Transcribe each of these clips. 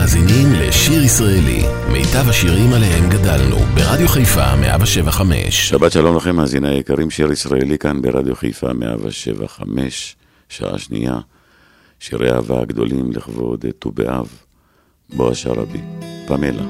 מאזינים לשיר ישראלי, מיטב השירים עליהם גדלנו, ברדיו חיפה 175. שבת שלום לכם מאזיני היקרים, שיר ישראלי כאן ברדיו חיפה 175, שעה שנייה, שירי אהבה הגדולים לכבוד ט"ו באב, בוא השר בי, פמלה.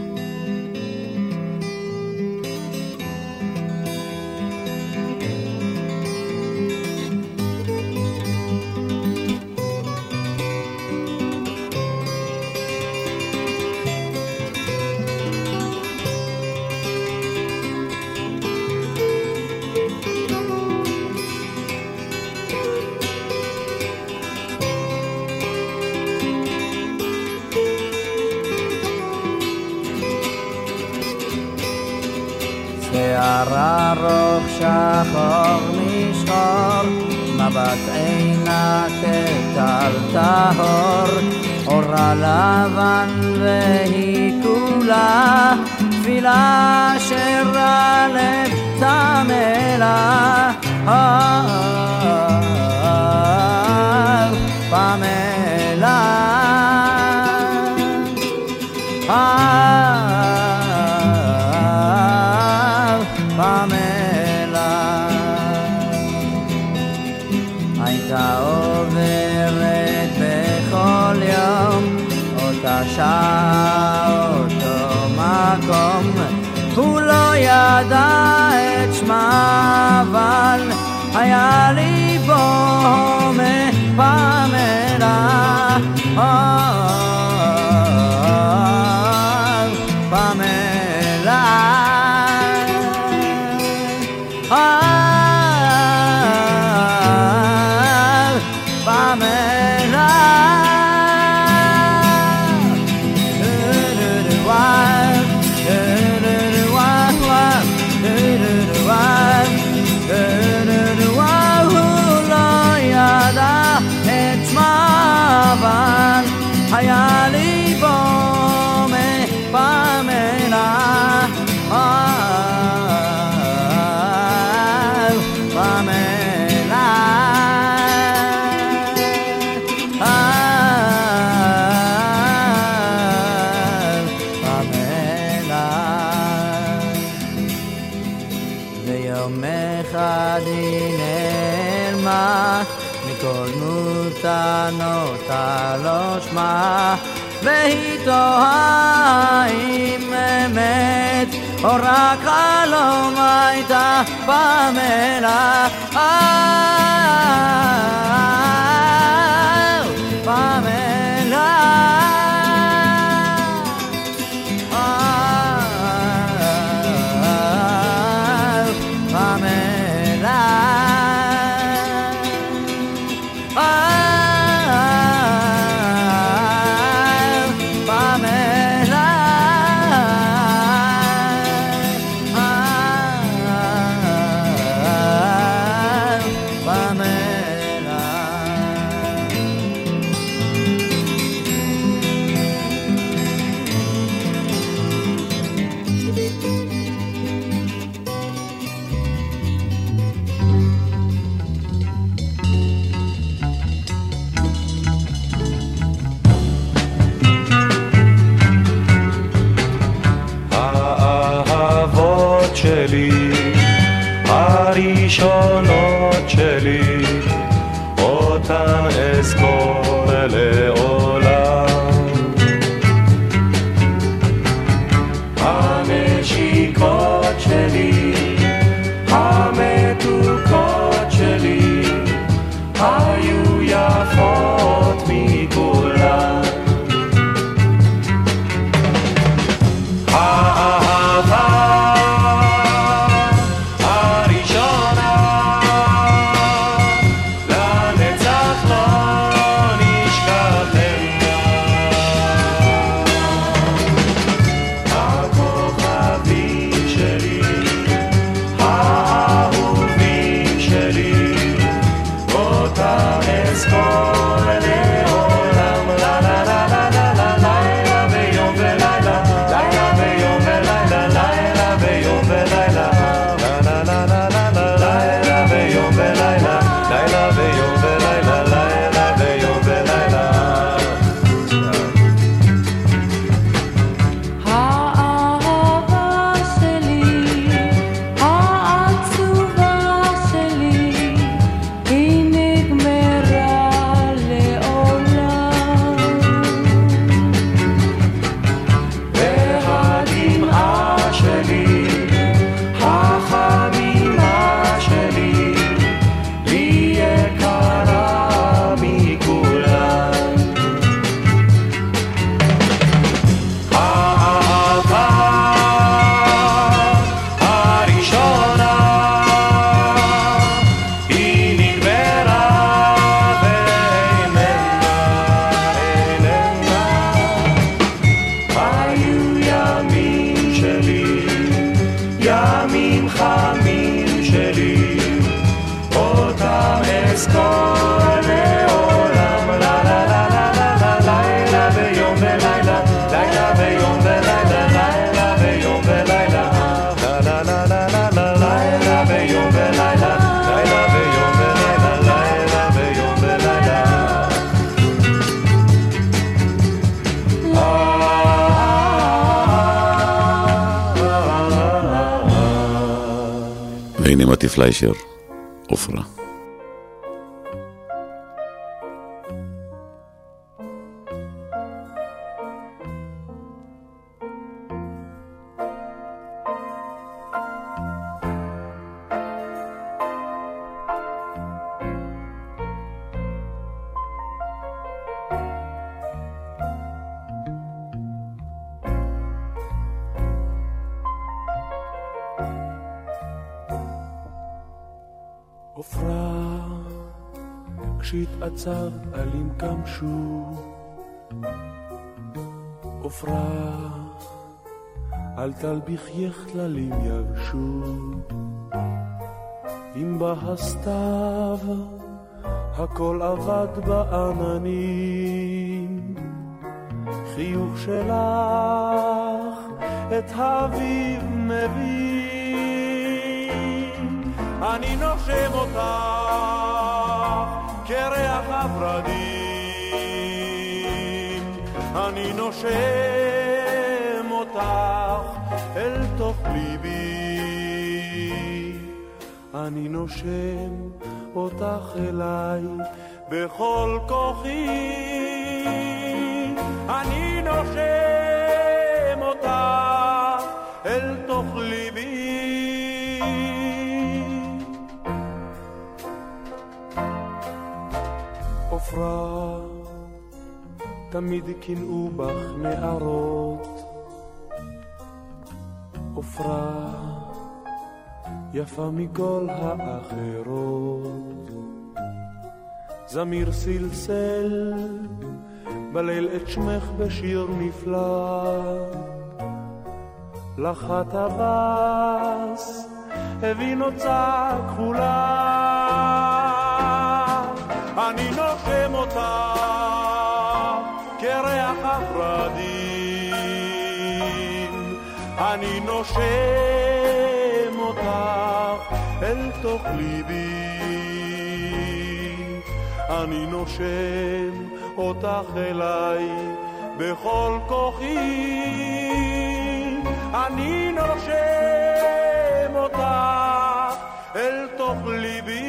הנה מתי פליישר, עופרה. עופרה, כשתעצר אלים קם שוב. עופרה, אל תלביכייך כללים יבשו. אם בהסתיו הכל עבד בעננים, חיוך שלך את האביב מביא. אני נושם אותך כריח הפרדים, אני נושם אותך אל תוך ליבי, אני נושם אותך אליי בכל כוחי, אני נושם אותך אל תוך ליבי. עופרה, תמיד קינאו בך נערות. עופרה, יפה מכל האחרות. זמיר סלסל בליל את שמך בשיר נפלא, לך הטווס הביא נוצה כחולה. אני נושם אותך כריח הפרדים, אני נושם אותך אל תוך ליבי, אני נושם אותך אליי בכל כוחי, אני נושם אותך אל תוך ליבי.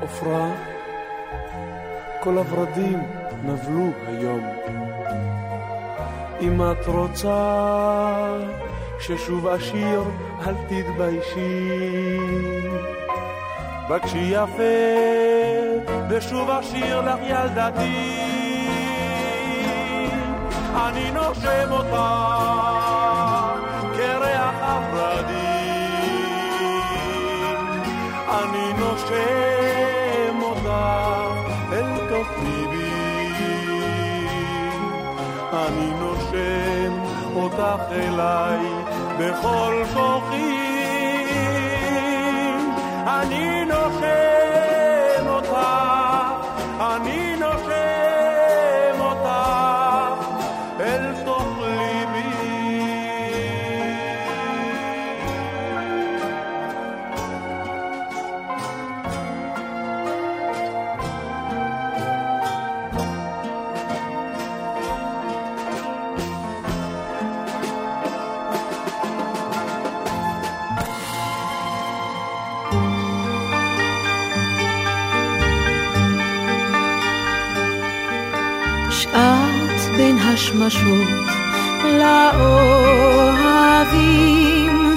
עופרה, כל הורדים נבלו היום. אם את רוצה ששוב אשיר, אל תתביישי. בקשי יפה, ושוב אשיר לך ילדתי. אני נושם אותך כריח הורדים, אני נושם אל תוך ליבי, אני נושם אותך אליי בכל כוחי, אני נושם אותך, אני נושם אותך אל תוך ליבי. משמשות לאוהבים,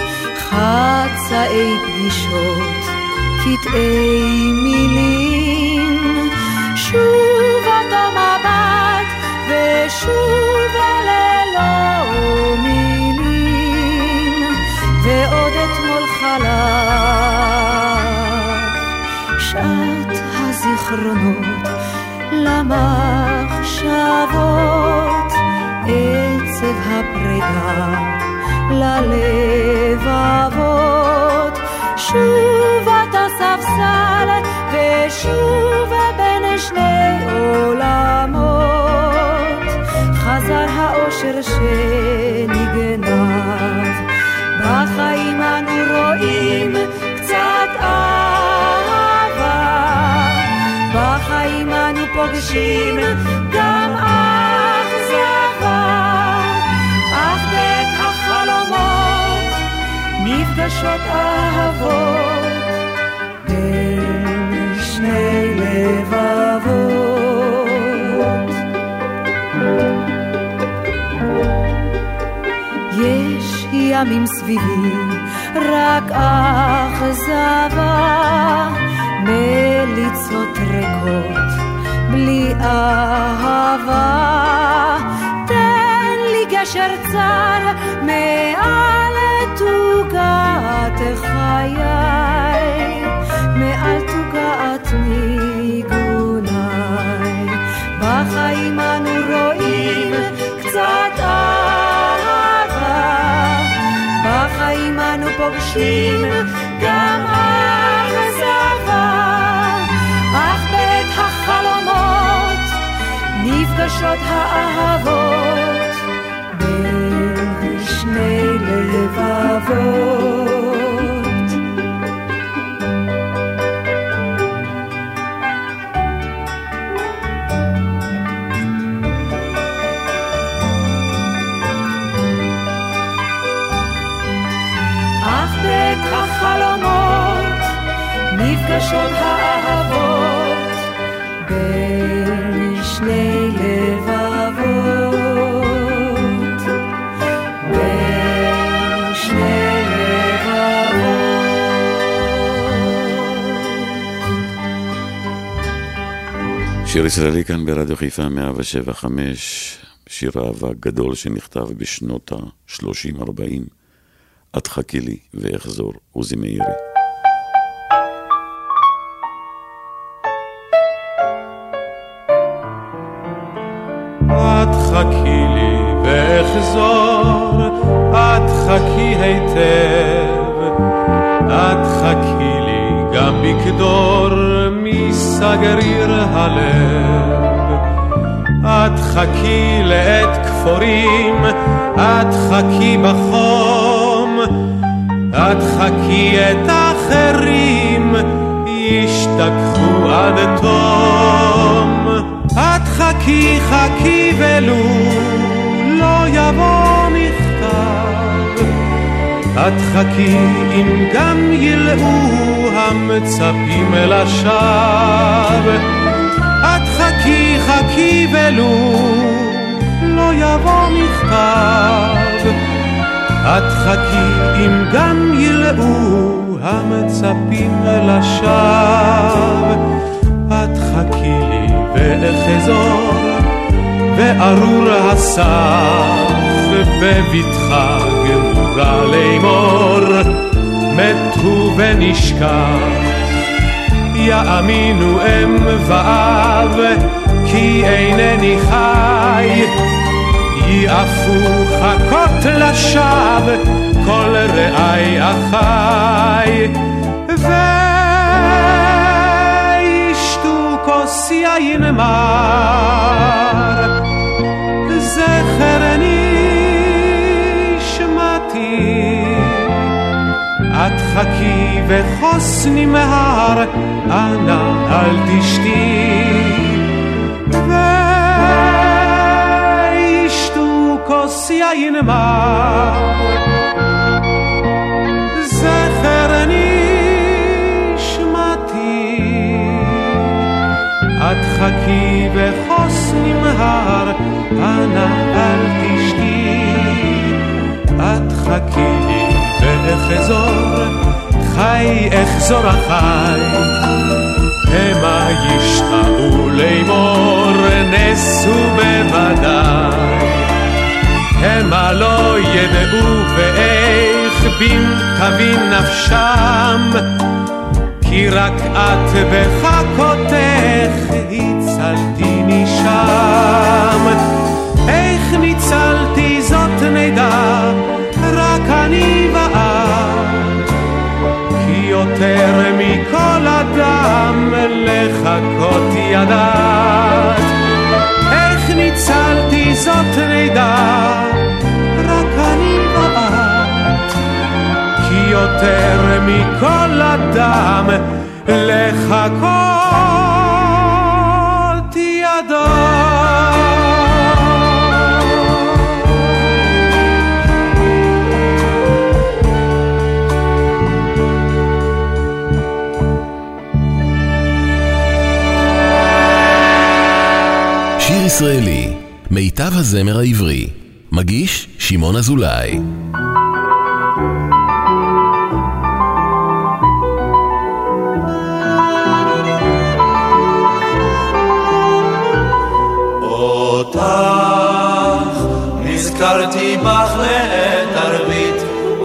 חצאי פגישות, קטעי מילים, שוב אותו מבט ושוב הללו מילים, ועוד אתמול חיים חלף שעת הזיכרונות למחשבות עצב הפרידה ללבבות שוב את הספסל ושוב בין שני עולמות חזר האושר שנגנב בחיים אנו רואים קצת אהבה בחיים אנו פוגשים גם אכזבה אך בית החלומות נפגשות אהבות בין שני לבבות יש ימים סביבי רק אכזבה מליצות ריקות בלי אהבה תן לי גשר צר מעל תוגעת חיי מעל תוגעת ניגוני בחיים אנו רואים קצת אהבה בחיים אנו פוגשים גם אכזבה אך בעת החלומות נפגשות האהבות בין שני לבבות אך בית החלומות נפגשות האהבות בין שני לבבות שיר ישראלי כאן ברדיו חיפה 175, שיר אהבה גדול שנכתב בשנות ה-30-40, את חכי לי ואחזור, עוזי מאירי. את חכי לי ואחזור, את חכי היטב, את חכי לי גם בקדור מסגריר הלב את חכי לעת כפורים את חכי בחום את חכי את אחרים ישתקחו עד תום את חכי חכי ולו לא יבוא מכתב את חכי אם גם ילאו המצפים אל השב את חכי חכי ולו לא יבוא מכתב את חכי אם גם ילאו המצפים אל השב את חכי לי ואחזור וארור הסף בביתך גמורה לאמור מתו ונשכח יאמינו אם ואב כי אינני חי יעפו חכות לשווא כל רעי אחי וישתו כוס יין מר זכר נשמתי את חכי וחוסני מהר, אנא אל תשתי וישתו כוס יין מר זכר נשמתי את חכי וחוסני מהר, אנא אל תשתי את חכי ואחזור, חי אחזור אחי המה ישתעו לאמור נסו בוודאי המה לא ידעו ואיך רבים תבין נפשם, כי רק את בחכותך הצלתי משם. איך ניצלתי זאת נדע, רק אני ואת, כי יותר מכל אדם לחכות ידעת. איך ניצלתי זאת נדע, רק אני ואת, כי יותר מכל אדם לחכות ידעת. שיר ישראלי, מיטב הזמר העברי, מגיש שמעון אזולאי. אותך נזכרתי בך לעת ערבית,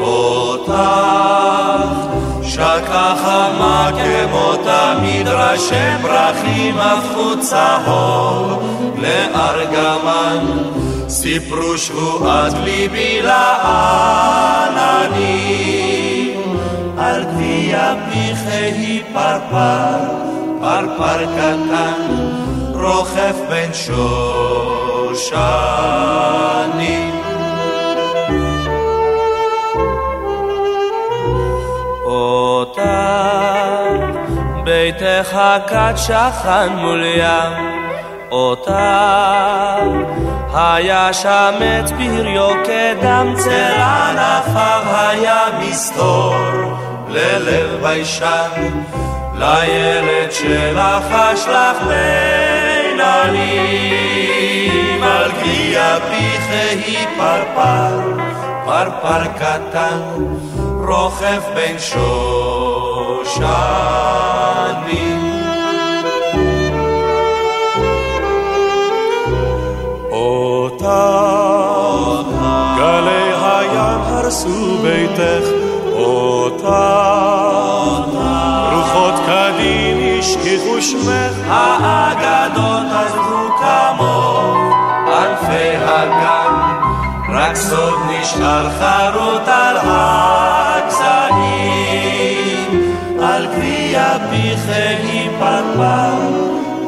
אותך שקה חמה כמו תמיד, ראשי פרחים הפכו צהוב לארגמן, סיפרו שבועת ליבי לעננים, על פי אביך היא פרפר, פרפר קטן רוכב בין שושנים. אותך ביתך הקט שכן מול ים, אותך היה שם את פריו קדם, צל ענפיו היה מסתור ללב ביישן, לילד שלך אשלח בין עניים, על כי אביך היא פרפר, פרפר קטן רוכב בין שושנים. אותך גלי הים הרסו ביתך, אותך רוחות קדים השכיחו שמך, האגדות עזבו כמו ענפי הגן, רק סוד נשאר חרוט על הגזעים, על פי אביך היא פרפר,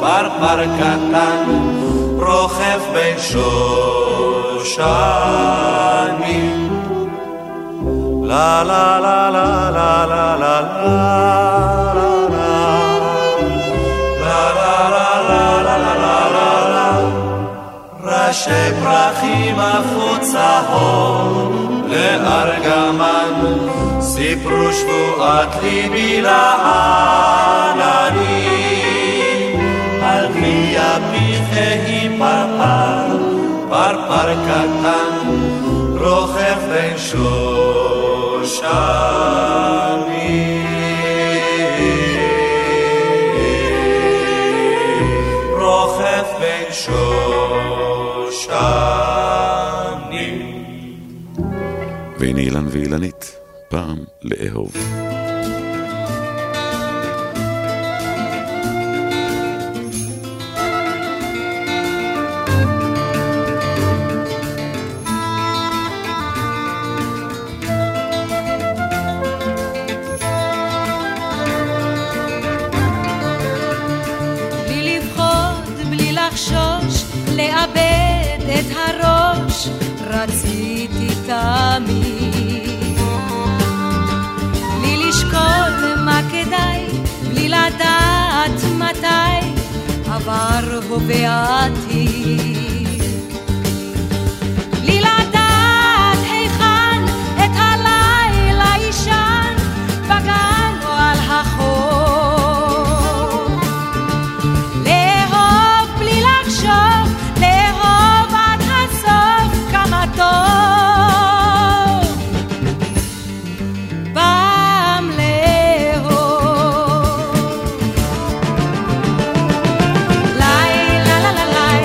פרפר קטן רוכב בין שושנים. לה לה לה לה לה לה לה לה, ראשי פרחים החוצה הום לארגמן, סיפרו שבועת ליבי לעננים, על פי אביך היא פרפר, פרפר קטן רוכב בין שושנים, רוכב בין שושנים. והנה אילן ואילנית, פעם לאהוב. רציתי תמיד בלי לשקול מה כדאי, בלי לדעת מתי עבר ובעתיד, בלי לדעת היכן את הלילה ישן בגן או על החור. לאהוב בלי לחשוב, לאהוב עד הסוף כמה טוב. פעם לאהוב. ליי, ליי, ליי, ליי,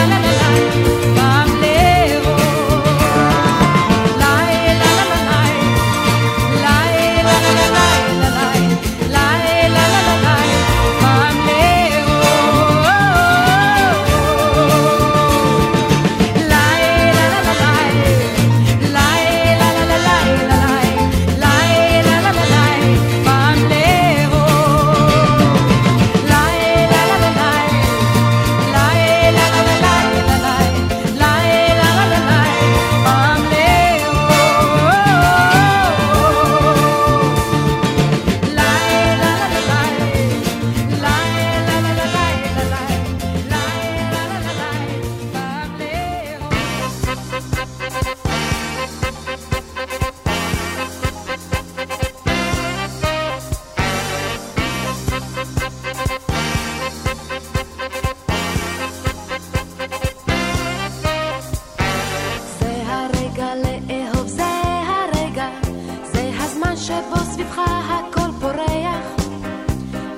ליי לה לה לה, ליי לה לה לה, פעם לאהוב. זה הרגע לאהוב, זה הרגע, זה הזמן שבו סביבך הכל פורח.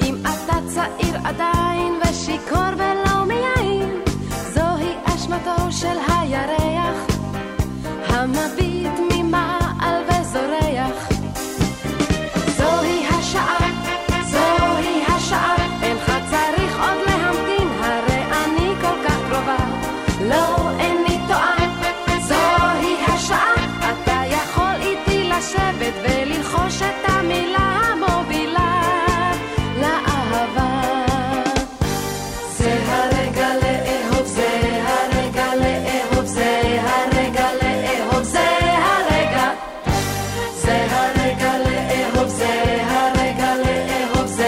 אם אתה צעיר עדיין ושיכור ולא מיין, זוהי אשמתו של הירח, המביט ממעל וזורח. זוהי השעה, זוהי השעה, אינך צריך עוד להמתין, הרי אני כל כך קרובה. לא, איני טועה, זוהי השעה, אתה יכול איתי לשבת וללחוש את המילה המובילה לאהבה. זה הרגע לאהוב, זה הרגע לאהוב, זה הרגע לאהוב, זה הרגע, זה הרגע לאהוב, זה הרגע לאהוב, זה הרגע לאהוב, זה הרגע. זה הרגע לאהוב, זה הרגע,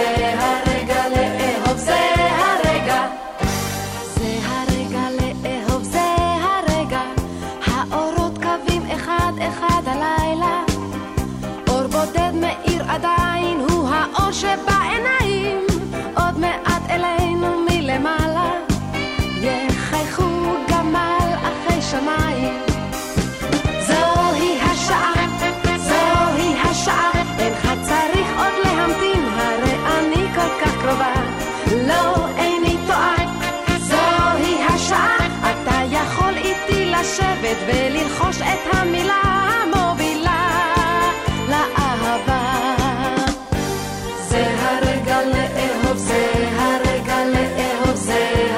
האורות קווים אחד אחד הלילה, אור בודד מאיר עדיין, הוא האור שבעיניים, עוד מעט אלינו מלמעלה, יחייכו גמל אחרי שמיים. זוהי השעה, זוהי השעה, אינך צריך עוד להמתין, הרי אני כל כך קרובה. לא, איני טועה, זוהי השעה, אתה יכול איתי לשבת וללחוש את המילה המובילה לאהבה. זה הרגע לאהוב, זה הרגע לאהוב, זה הרגע לאהוב, זה הרגע, זה הרגע לאהוב, זה הרגע לאהוב, זה הרגע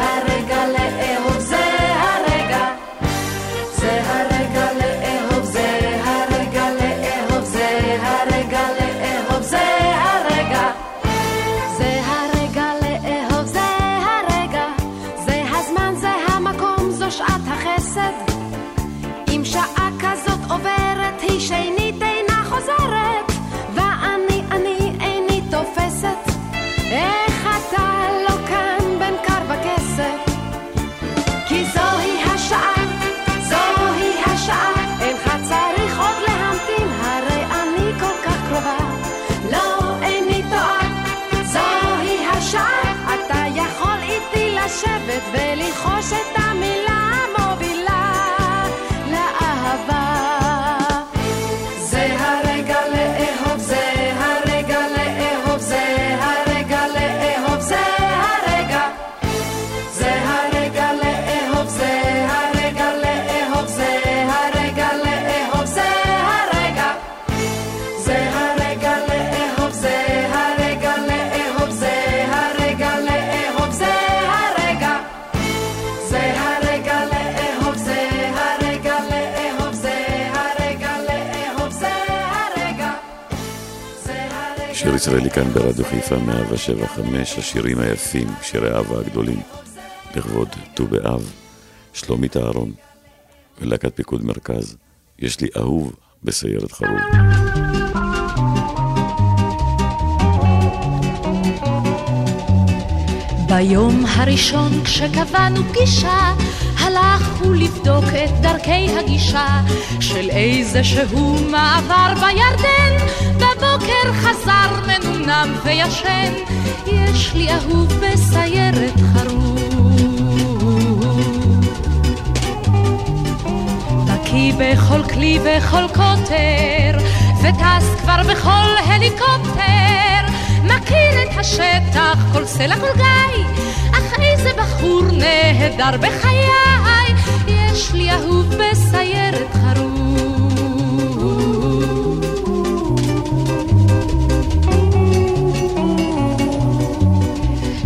לאהוב, זה הרגע. זה הרגע לאהוב, זה הרגע, זה הזמן, זה המקום, זו שעת החסד. אם שעה כזאת עוברת, היא שנית אינה חוזרת, ואני איני תופסת, איך אתה לא כאן בין קר וכסף. כי זוהי השעה, זוהי השעה, אינך צריך עוד להמתין, הרי אני כל כך קרובה. לא, איני טועה, זוהי השעה, אתה יכול איתי לשבת וללחוש את המילה המובילה לאהבה. זה הרגע לאהוב, זה הרגע לאהוב, זה הרגע לאהוב, זה הרגע, זה הרגע לאהוב, זה הרגע לאהוב, זה הרגע לאהוב, זה הרגע, זה הרגע לאהוב, זה הרגע לאהוב, זה הרגע לאהוב, זה הרגע, זה הרגע לאהוב, זה הרגע לאהוב, זה הרגע לאהוב, זה הרגע, זה הרגע. שיר ישראלי כאן ברדיו חיפה 107.5, השירים היפים, שירי אהבה הגדולים, לכבוד ט"ו באב, שלומית אהרון ולהקת פיקוד מרכז, יש לי אהוב בסיירת חרוב. ביום הראשון כשקבענו פגישה הלכו לבדוק את דרכי הגישה של איזה שהוא מעבר בירדן. בבוקר חזר מנומנם וישן, יש לי אהוב בסיירת חרוב, בקי בכל כלי וכל כותר וטס כבר בכל הליקופטר, מכיר את השטח כל סלע כל גיא, אך איזה בחור נהדר בחיי, יש לי אהוב בסיירת חרוב.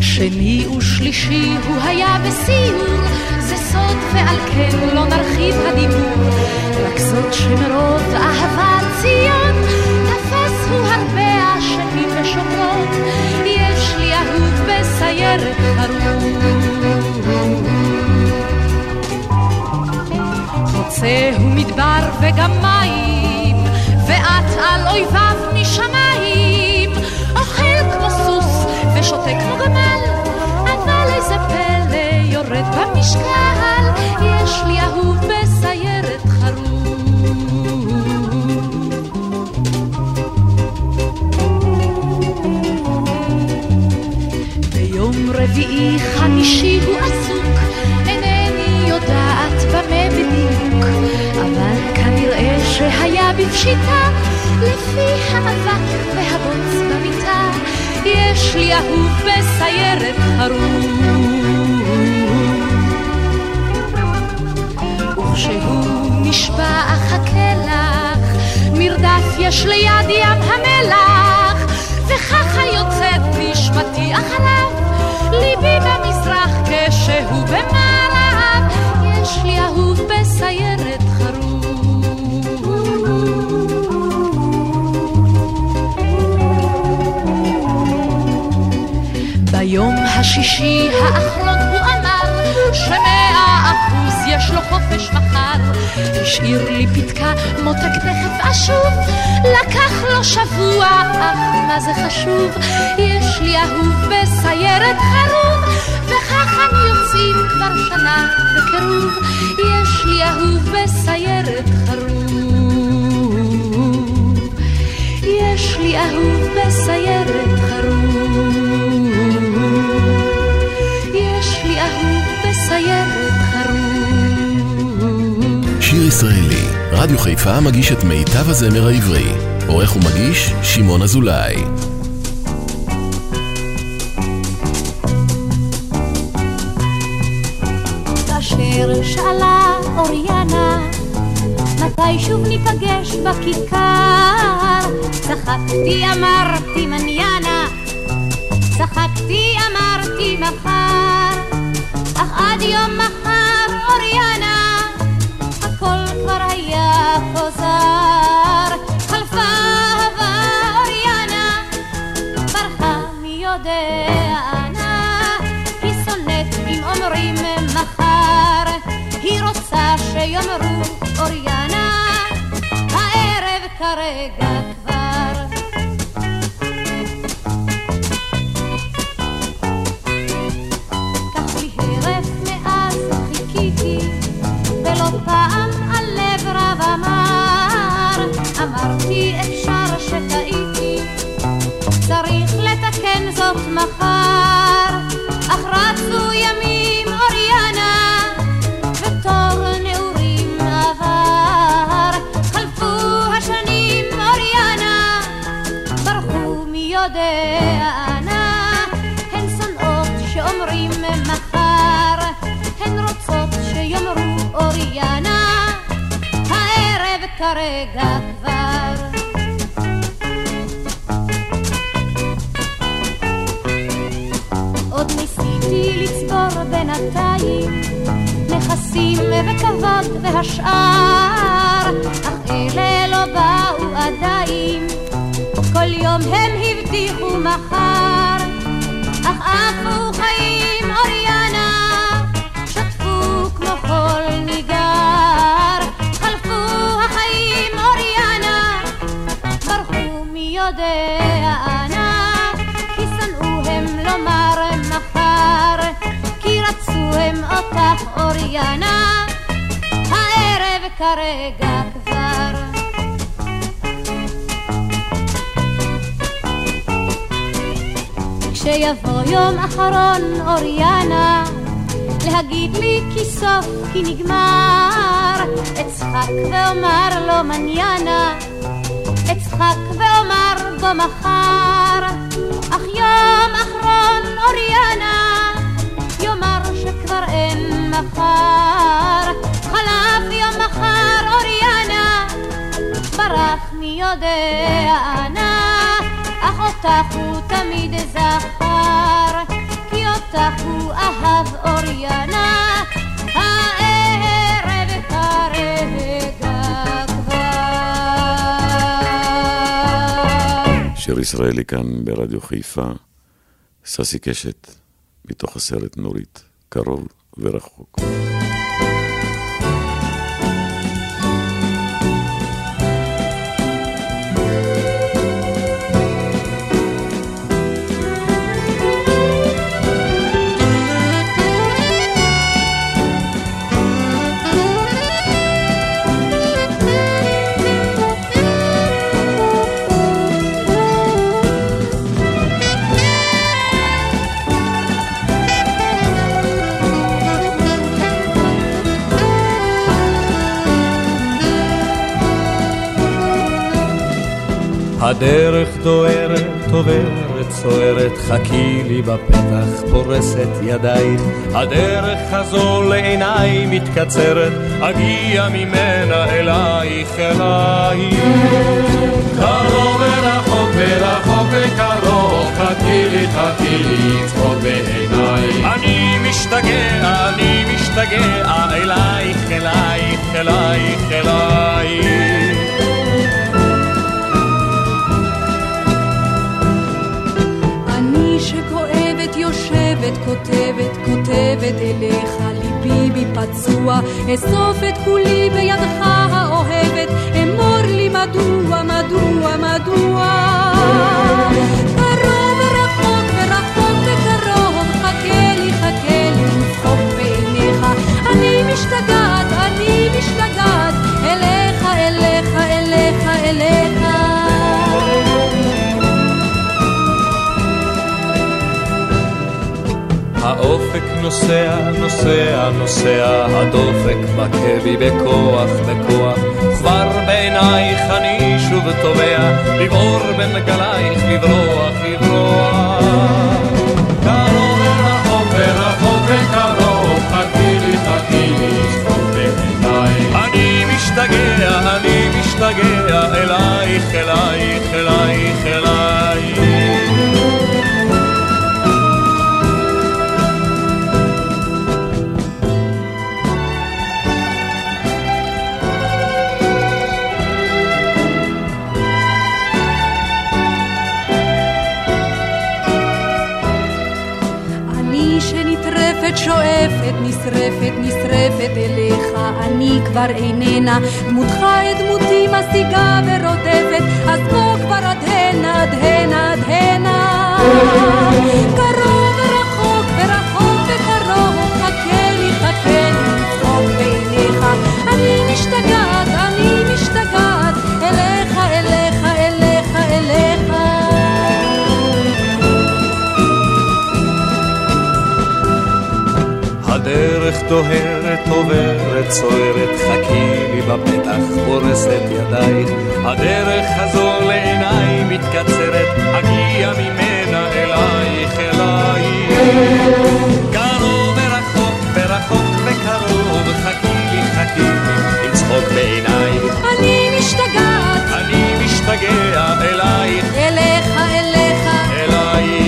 שני ושלישי הוא היה בסיור, זה סוד ועל כן לא נרחיב הדיבור, רק זאת שמרות אהבה ציון, תפס הוא הרבה אשתים ושוקרות, יש לי אהוב בסיירת חרוב. חוצה הוא מדבר וגם מים, ואת על אויביו משמיים, אוכל כמו סוס ושותה כמו גמל, אבל איזה פלא יורד במשקל, יש לי אהוב בסיירת חרוב. רביעי חמישי הוא עסוק, אינני יודעת במה בדיוק, אבל כנראה שהיה בפשיטה לפי המאבק והבוץ במיטה, יש לי אהוב בסיירת חרוב. וכשהוא נשבע אחכה לך, מרדף יש ליד ים המלח, וכך יוצאת נשמתי אחריו, ליבי במזרח כשהוא במערב, יש לי אהוב בסיירת חרוב. ביום השישי האחרון הוא אמר ש100% יש לו חופש מחר, השאיר לי פתקה מותק תכף אשוב, לקח לו שבוע אך מה זה חשוב, יש לי אהוב בסיירת חרוב. וכך הם יוצאים כבר שנה בקירוב, יש לי אהוב בסיירת חרוב, יש לי אהוב בסיירת חרוב, יש לי אהוב בסיירת חרוב. שיר ישראלי, רדיו חיפה מגיש את מיטב הזמר העברי. עורך ומגיש שמעון אזולאי. כאשר שאלה אוריאנה מתי שוב ניפגש בכיכר, צחקתי אמרתי מניאנה, צחקתי אמרתי מחר, אך עד יום מחר אוריאנה הכל כבר היה חוזר. חלפה הבא אוריאנה ברחה מי יודע ענה, היא שונאת אם אומרים מחר, היא רוצה שיאמרו אוריאנה הערב כרגע כבר. כך בהרף מאז חיכיתי, ולא פעם על לב רב אמר, אמרתי אפשר שטעיתי, צריך לתקן זאת מחר, אך רצו ימים אוריאנה ותור נעורים עבר, חלפו השנים אוריאנה ברחו מי יודע ענה, הן שונאות שאומרים מחר, הן רוצות שיאמרו אוריאנה הערב כרגע כבר. לצבור בינתיים נכסים וכבוד והשאר, אך אלה לא באו עדיין, כל יום הם הבטיחו מחר, אך עפו חיים אוריאנה שטפו כמו חול ניגר, חלפו החיים אוריאנה ברחו מי יודע ענה, כי שנאו הם לומר מחר, אוריאנה, הערב כרגע כבר. כשיבוא יום אחרון אוריאנה, להגיד לי כי סוף, כי נגמר, אצחק ואומר לו מניאנה, אצחק ואומר בו מחר, אך יום אחרון אוריאנה, יאמר שכבר אין מחר, חלף יום מחר אוריאנה, ברח מי יודע ענה, אך אותך הוא תמיד זכר, כי אותך הוא אהב אוריאנה, הערב כרגע כבר. שיר ישראלי כאן ברדיו חיפה, ססי קשת, מתוך הסרט נורית, קרוב ורחוק. הדרך דוהרת, עוברת, סוערת, חכי לי בפתח, פורסת ידיים. הדרך הזו לעיניי מתקצרת, אגיע ממנה אלייך, אלייך. קרוב ורחוק, ורחוק וקרוב, חכי לי, צחוק בעיניי. אני משתגע, אני משתגע, אלייך, אלייך, אלייך, אלייך. יושבת, כותבת, כותבת אליך, ליבי בפצוע, אסוף את כולי בידך האוהבת, אמור לי מדוע, מדוע, מדוע. קרוב ורחוק ורחוק וקרוב, חכה לי, חכה לי, חוק בעיניך, אני משתגעת, אני משתגעת, אליך, אליך, אליך, אליך. האופק נוסע, נוסע, נוסע, הדופק מכה בי בכוח, בכוח. כבר בעינייך אני שוב תובע, לבעור בין גלייך, לברוח, לברוח. קרוב ורחוק, ורחוק וקרוב, חכי לי, חכי לי, שפוך בעינייך. אני משתגע, אני משתגע, אלייך, אלייך, אלייך, אלייך. שואפת, נשרפת, נשרפת אליך, אני כבר איננה, דמותך את דמותי משיגה ורודפת, אז בוא כבר עד הנה, עד הנה, עד הנה. קרוב ורחוק, ורחוק וקרוב, חכה לי, חכה לי, חוק בעיניך, אני משתגעת, אני משתגעת, אליך, אליך, אליך, אליך. הדרך דוהרת, עוברת, סוערת, חכי לי בפתח, פורסת ידייך. הדרך הזו לעיניי מתקצרת, אגיע ממנה אלייך, אלייך. קרוב ורחוק, ורחוק וקרוב, חכי לי, חכי לי, עם צחוק בעינייך. אני משתגעת, אני משתגע, אלייך, אליך, אליך, אלייך.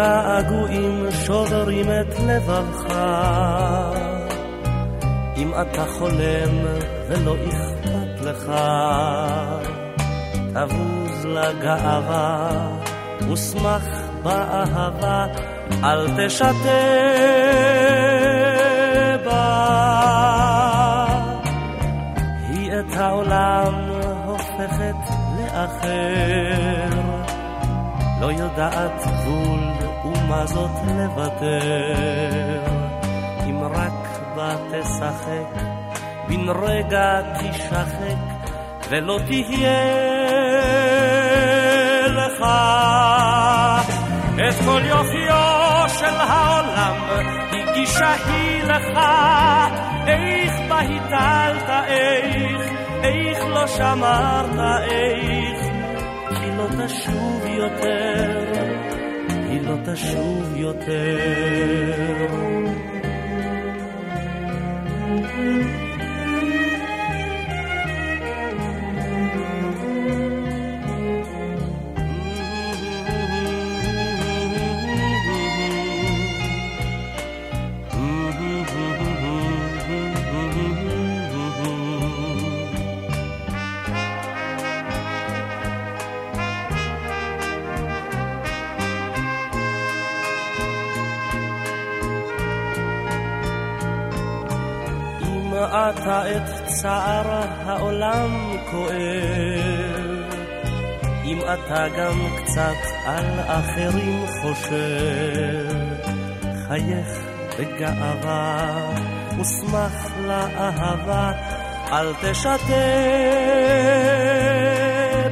געגועים שוברים את לבבך, אם אתה חולם ולא אכפת לך, תבוז לגאווה ושמח באהבה, אל תשתה בה, היא את העולם הופכת לאחר, לא יודעת גבול ומה זאת לוותר, אם רק בה תשחק, בן רגע תשחק ולא תהיה לך את כל יופיו של העולם, הגישה היא לך, איך בה היטלת, איך לא שמרת, היא לא תשוב יותר, היא לא תשוב יותר. אתה את צער העולם כואב, אם אתה גם קצת על אחרים חושב, חייך בגאווה ושמח לאהבה, אל תשתה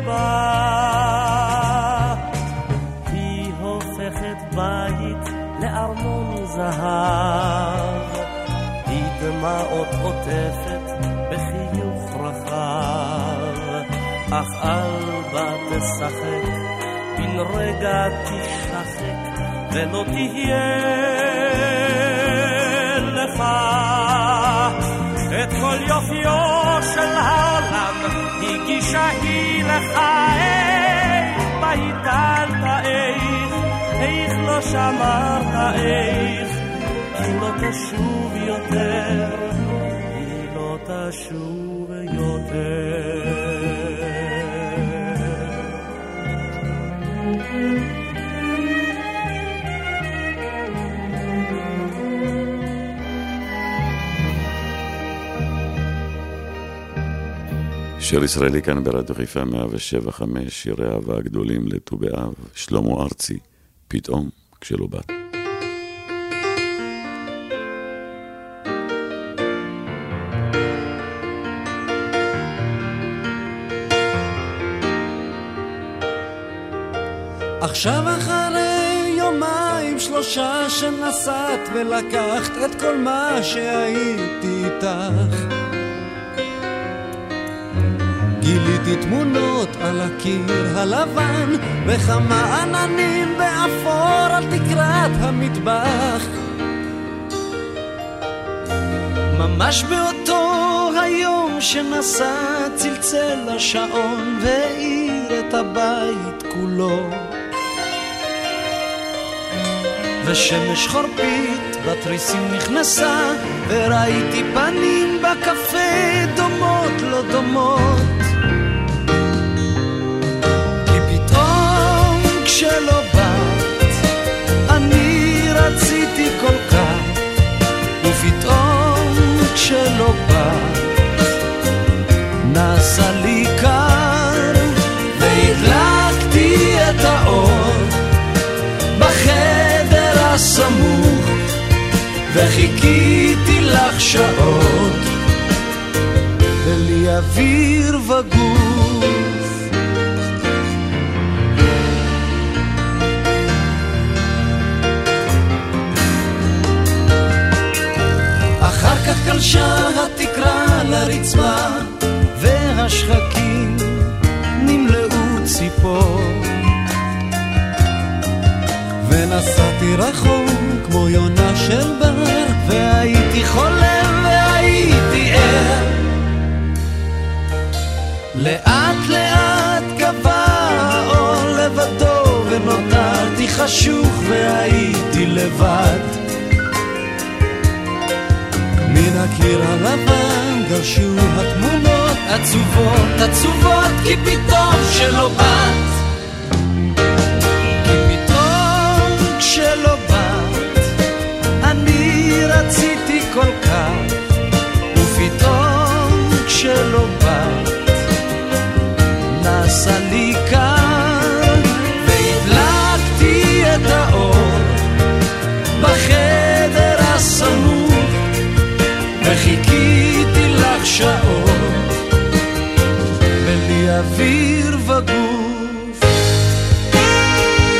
בה, היא הופכת בית לארמון זהב, דמעות עוטפת בחיוך רחב, אך אל בה תשחק, בן רגע תשחק ולא תהיה לך את כל יופיו של העולם, הגישה היא לך, איך בה היטלת, איך לא שמרת, היא לא תשוב יותר, היא לא תשוב יותר. שיר ישראלי כאן ברדיו חיפה 175, שירי אהבה הגדולים לט"ו באב, שלמה ארצי, פתאום כשלא באת. עכשיו אחרי יומיים שלושה שנסעת ולקחת את כל מה שהייתי איתך, גיליתי תמונות על הקיר הלבן וכמה עננים באפור על תקרת המטבח, ממש באותו היום שנסעת צלצל השעון והאיר את הבית כולו, ושמש חורפית בתריסים נכנסה וראיתי פנים בקפה דומות לא דומות, כי פתאום כשלא באת אני רציתי כל כך, ופתאום כשלא באת נעשה לי קר, והדלקתי את האור בחדר סמוך וחיכיתי לך שעות בלי אוויר וגוף, אחר כך קלשה התקרה לרצפה והשחקים נמלאו ציפור, ונסעתי רחוק כמו יונה של בר, והייתי חולם והייתי ער, לאט לאט גבה האור לבדו ונותרתי חשוך והייתי לבד מן הקיר הלבן גרשו התמונות עצובות עצובות כי פתאום שלא באת כי פתאום כשלא באת אני רציתי כל כך ופתאום כשלא באת נעשה לי כאן והדלקתי את האור בחדר הסמוך וחיכיתי לך שעות בלי אוויר וגוף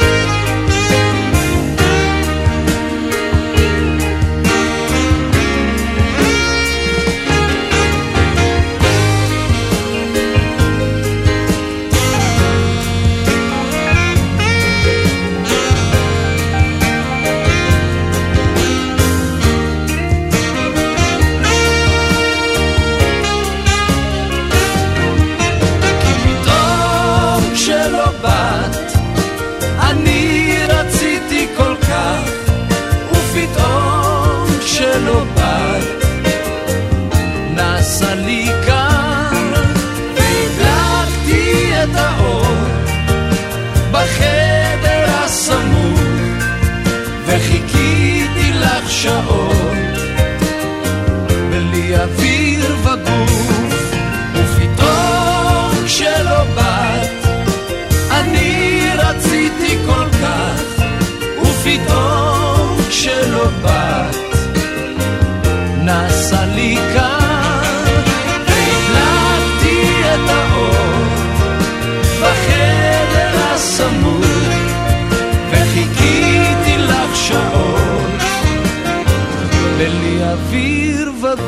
שעות בלי אוויר וגוף ופתאום כשלא באת אני רציתי כל כך ופתאום כשלא באת נעשה לי כאן והדלקתי את האור בחדר הסמוך וחיכיתי לך שעות בלי אוויר וגוף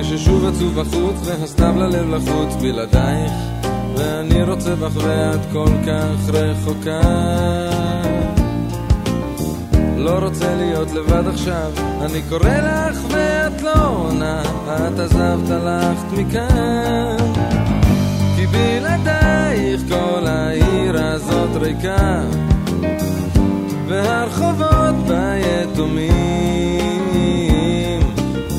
כששוב עצוב החוץ והסתיו ללב לחוץ בלעדייך ואני רוצה בך ואת כל כך רחוקה לא רוצה להיות לבד עכשיו אני קורא לך ואת לא עונה את עזבת הלכת מכאן כי בלעדייך כל העיר הזאת ריקה והרחובות ביתומים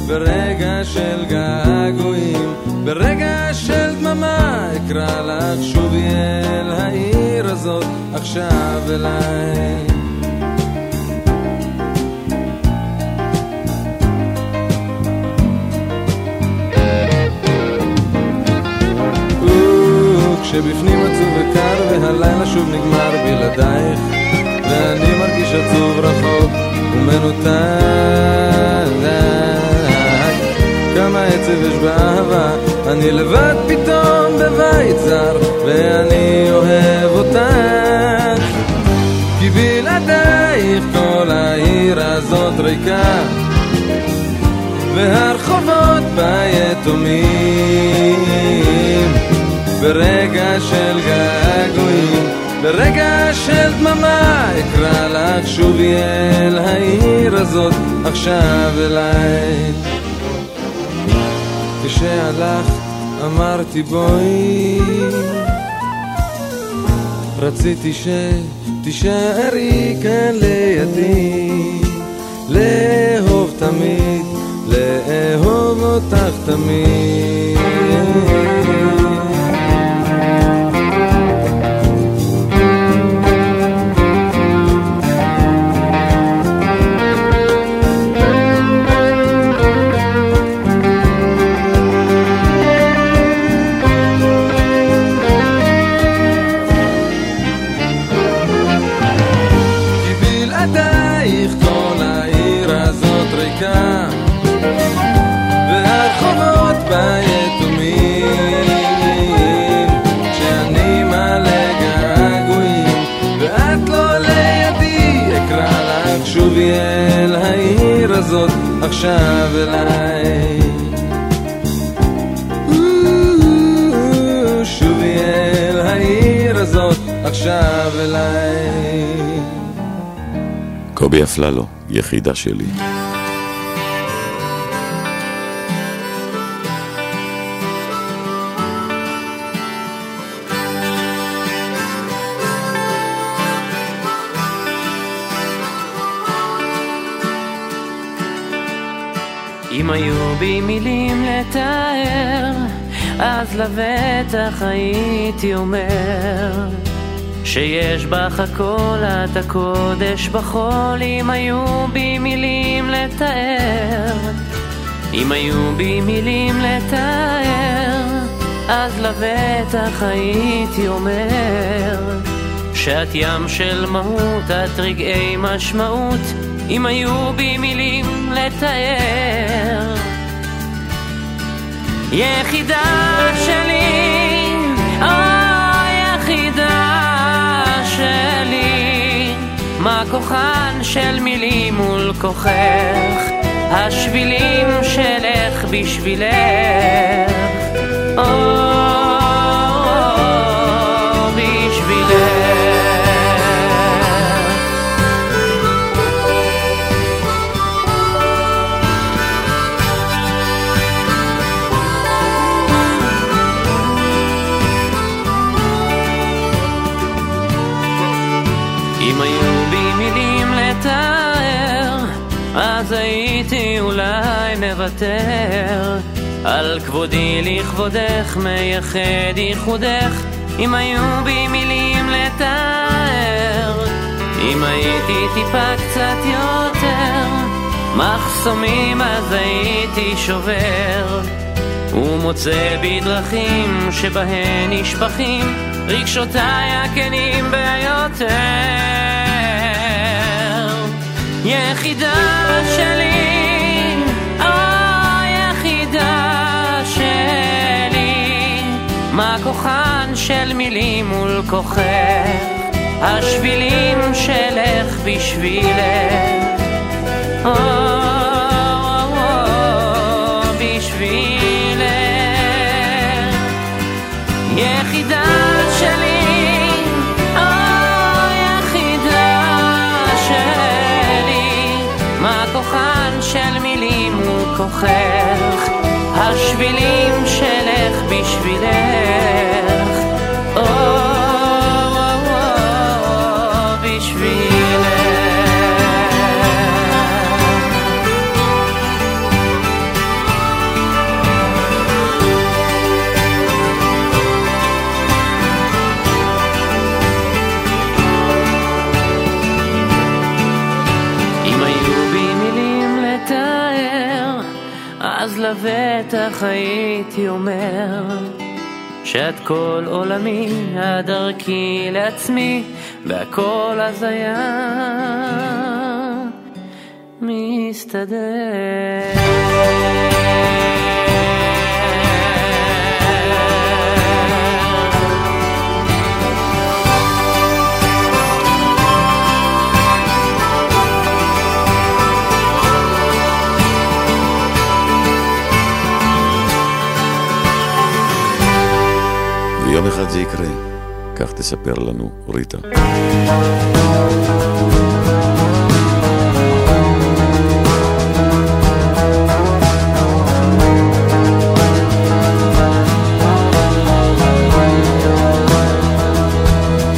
ברגע של געגועים ברגע של דממה אקרא לך שובי אל העיר הזאת עכשיו אליי כשבפנים עצוב וקר והלילה שוב נגמר בלעדייך ואני מרגיש עצוב רחוק ומנותק כמה עצב יש באהבה אני לבד פתאום בבית זר ואני אוהב אותך כי בלעדייך כל העיר הזאת ריקה והרחובות ביתומים ברגע של געגועים ברגע של דממה אקרא לך שובי אל העיר הזאת עכשיו אליי כשהלכת אמרתי בואי רציתי שתישארי כאן לידי לאהוב תמיד לאהוב אותך תמיד זאת עכשיו אליי שוב עכשיו אליי. קובי אפללו, יחידה שלי. אם היו בי מילים לתאר, אז לבטח הייתי אומר שיש בך הכל, את הקודש בחול. אם היו בי מילים לתאר, אם היו בי מילים לתאר, אז לבטח הייתי אומר שאת ים של מהות, את רגעי משמעות. אם היו בי מילים לתאר, יחידה שלי, או יחידה שלי, מה כוחן של מילים מול כוחך, השבילים שלך בשבילך, אז הייתי אולי מוותר על כבודי לכבודך, מייחד ייחודך. אם היו בי מילים לתאר, אם הייתי טיפה קצת יותר מחסומים, אז הייתי שובר ומוצא בדרכים שבהן נשפכים רגשותיי הכנים ביותר. יחידה שלי, או יחידה שלי, מה כוחן של מילים מול כוחך, השבילים שלך בשבילך, בשבילך. יחידה שלי, של מילים וכוחך, השבילים שלך בשבילך, או בשבילך. לבטח הייתי אומר שאת כל עולמי, הדרכי לעצמי, והכל אז היה מסתדר. יום אחד זה יקרה, כך תספר לנו ריטה.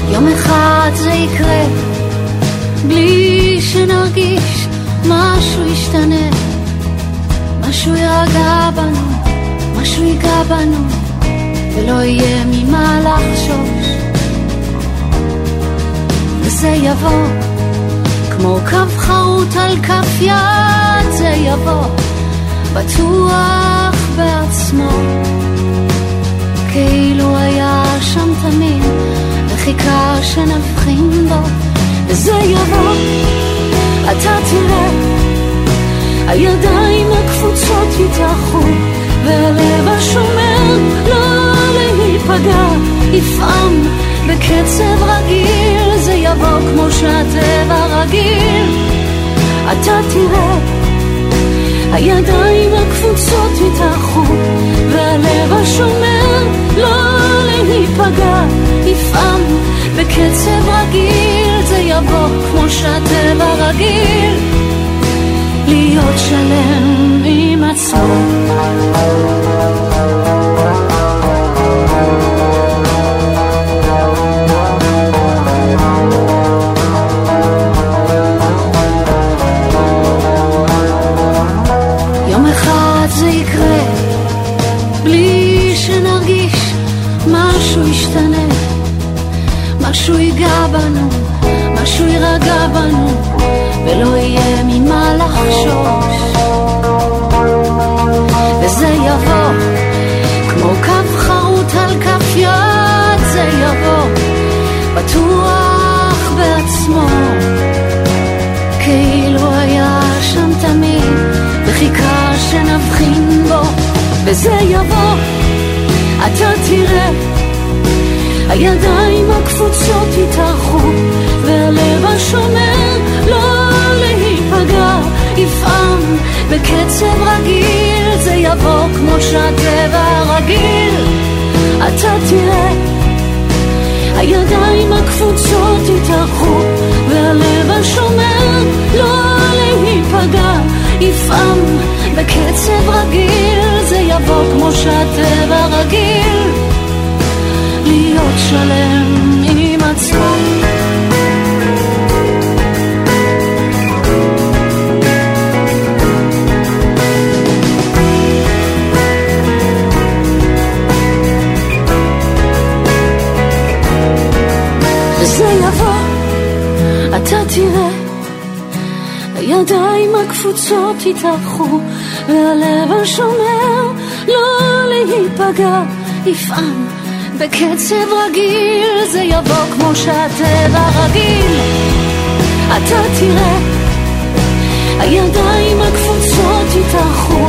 יום אחד זה יקרה, בלי שנרגיש משהו ישתנה, משהו ירגע בנו, משהו ייגע בנו, ולא יהיה ממה לחשוש, וזה יבוא כמו קו חרוט על כף יד, זה יבוא בטוח בעצמו, כאילו היה שם תמיד וחיכה שנבחין בו, וזה יבוא, אתה תראה הידיים הקפוצות יתרחו והלב השומר לא להיפגע יפעם בקצב רגיל, זה יבוא כמו שהטבע רגיל, אתה תראה הידיים הקפוצות יתרחו והלב השומר לא להיפגע יפעם בקצב חוש הטבע רגיל להיות שלם עם עצמו. יום אחד זה יקרה בלי שנרגיש משהו ישתנה, משהו ייגע בנו, משהו יירגע בנו, ולא יהיה ממה לחשוש. וזה יבוא כמו קו חרוט על כף יד, זה יבוא בטוח בעצמו, כאילו היה שם תמיד וחיכה שנבחין בו. וזה יבוא, אתה תראה, הידיים הקפוצות יתארחו, והלב השומר לא להיפגע יפעם בקצב רגיל. זה יבוא כמו שהטבע רגיל, אתה תראה, הידיים הקפוצות יתארחו, והלב השומר לא להיפגע יפעם בקצב רגיל. זה יבוא כמו שהטבע רגיל להיות שלם עם עצמו. וזה יבוא, אתה תראה, הידיים הקפוצות יתארחו, והלב השומר לא להיפגע יפעם בקצב רגיל. זה יבוא כמו שהטבע רגיל, אתה תראה, הידיים הקפוצות יתארחו,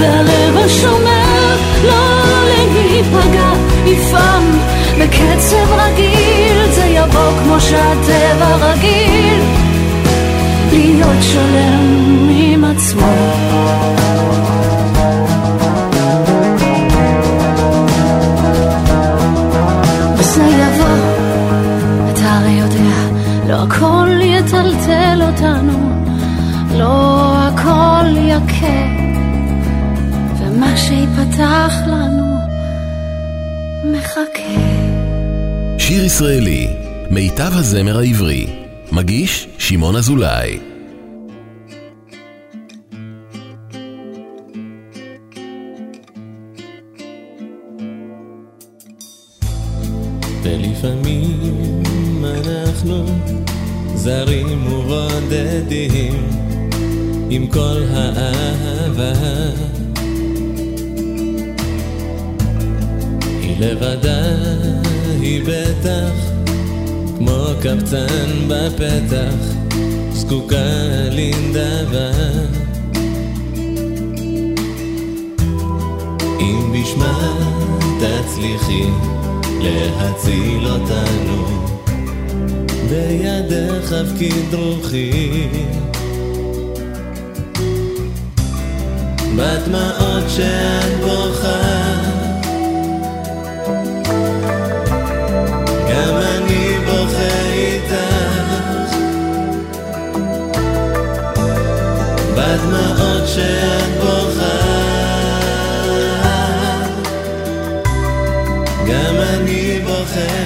והלב השומר לא להיפגע יפעם בקצב רגיל. זה יבוא כמו שהטבע רגיל להיות שלם עם עצמו. לא הכל יטלטל אותנו, לא הכל יקה, ומה שיפתח לנו מחכה. שיר ישראלי, מיטב הזמר העברי, מגיש שמעון אזולאי. ולפעמים אנחנו זרים ובודדים עם כל האהבה, היא לבדה, היא בטח כמו קבצן בפתח, זקוקה לנדבה. אם בשמה תצליחי להציל אותנו, בידך הפקיד רוחי, בדמעות שאת בוכה גם אני בוכה איתך, בדמעות שאת בוכה גם אני בוכה איתך.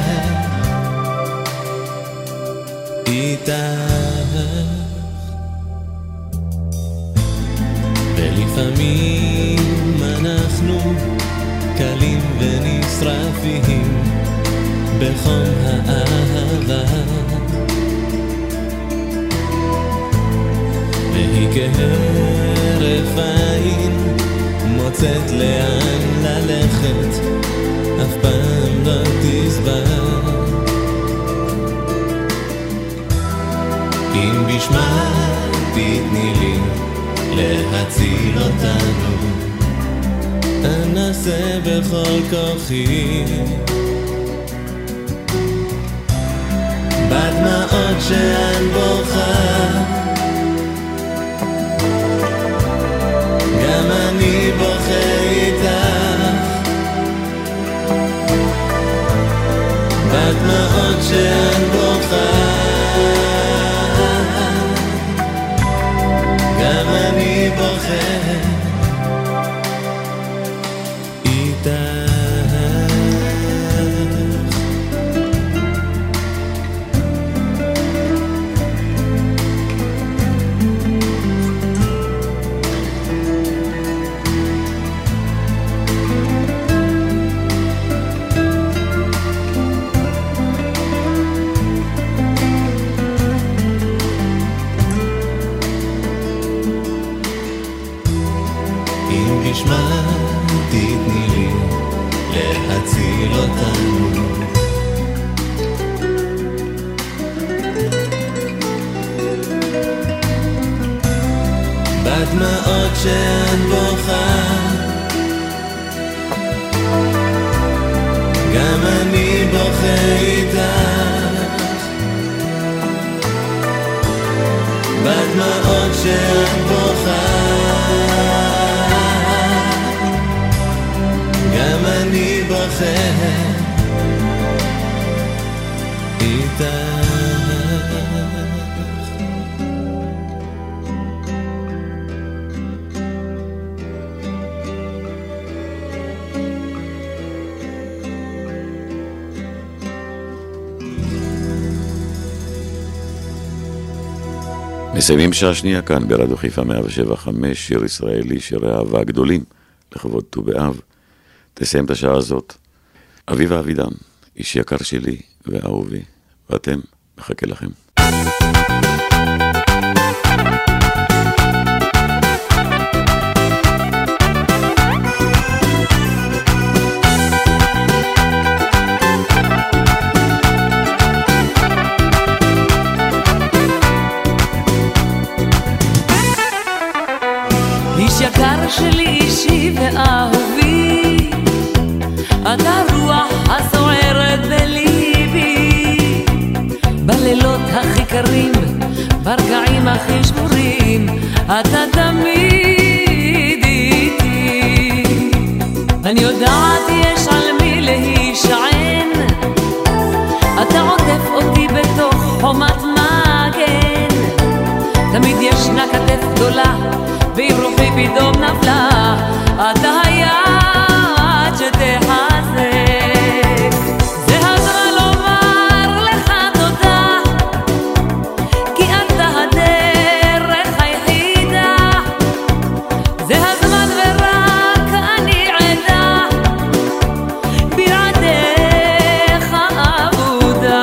ולפעמים אנחנו קלים ונשרפים בחום האהבה, והיא כהרף עין מוצאת לאן ללכת, אף פעם לא תסבע. אם בשמה תתני לי להציל אותנו, אנסה בכל כוחי, בדמעות שאת בוכה גם אני בוכה איתך, בדמעות שאת בוכה הדמעות שאת בוכה גם אני בוכה איתך בדמעות שאת בוכה גם אני בוכה איתך מסיימים שעה שנייה כאן ברדיו-חיפה 175, שיר ישראלי, שירי אהבה גדולים, לכבוד ט"ו באב. תסיים את השעה הזאת. אביבה אבידם, איש יקר שלי ואהובי, ואתם, מחכה לכם. יקר שלי אישי ואהובי, אתה רוח הסוערת בליבי, בלילות הכי קרים, ברגעים הכי שבורים, אתה תמיד איתי. אני יודעת יש על מי להישען, אתה עוטף אותי בתוך חומת מגן, תמיד ישנה כתף גדולה ועם רוחי פתאום נפלה, אתה היד שתחזק. זה הזמן לומר לך תודה, כי אתה הדרך היחידה, זה הזמן ורק אני עדה, בלעדיך אבודה.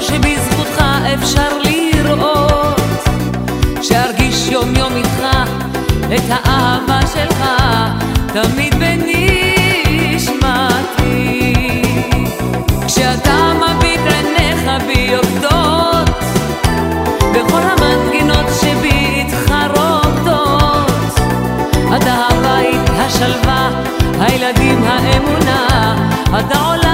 שבזכותך אפשר לראות, שארגיש יום יום איתך את האהבה שלך תמיד בנשמתי. כשאתה מביט עיניך ביוקדות בכל המנגינות שבי איתך רוקדות, אתה הבית, השלווה, הילדים, האמונה, אתה עולה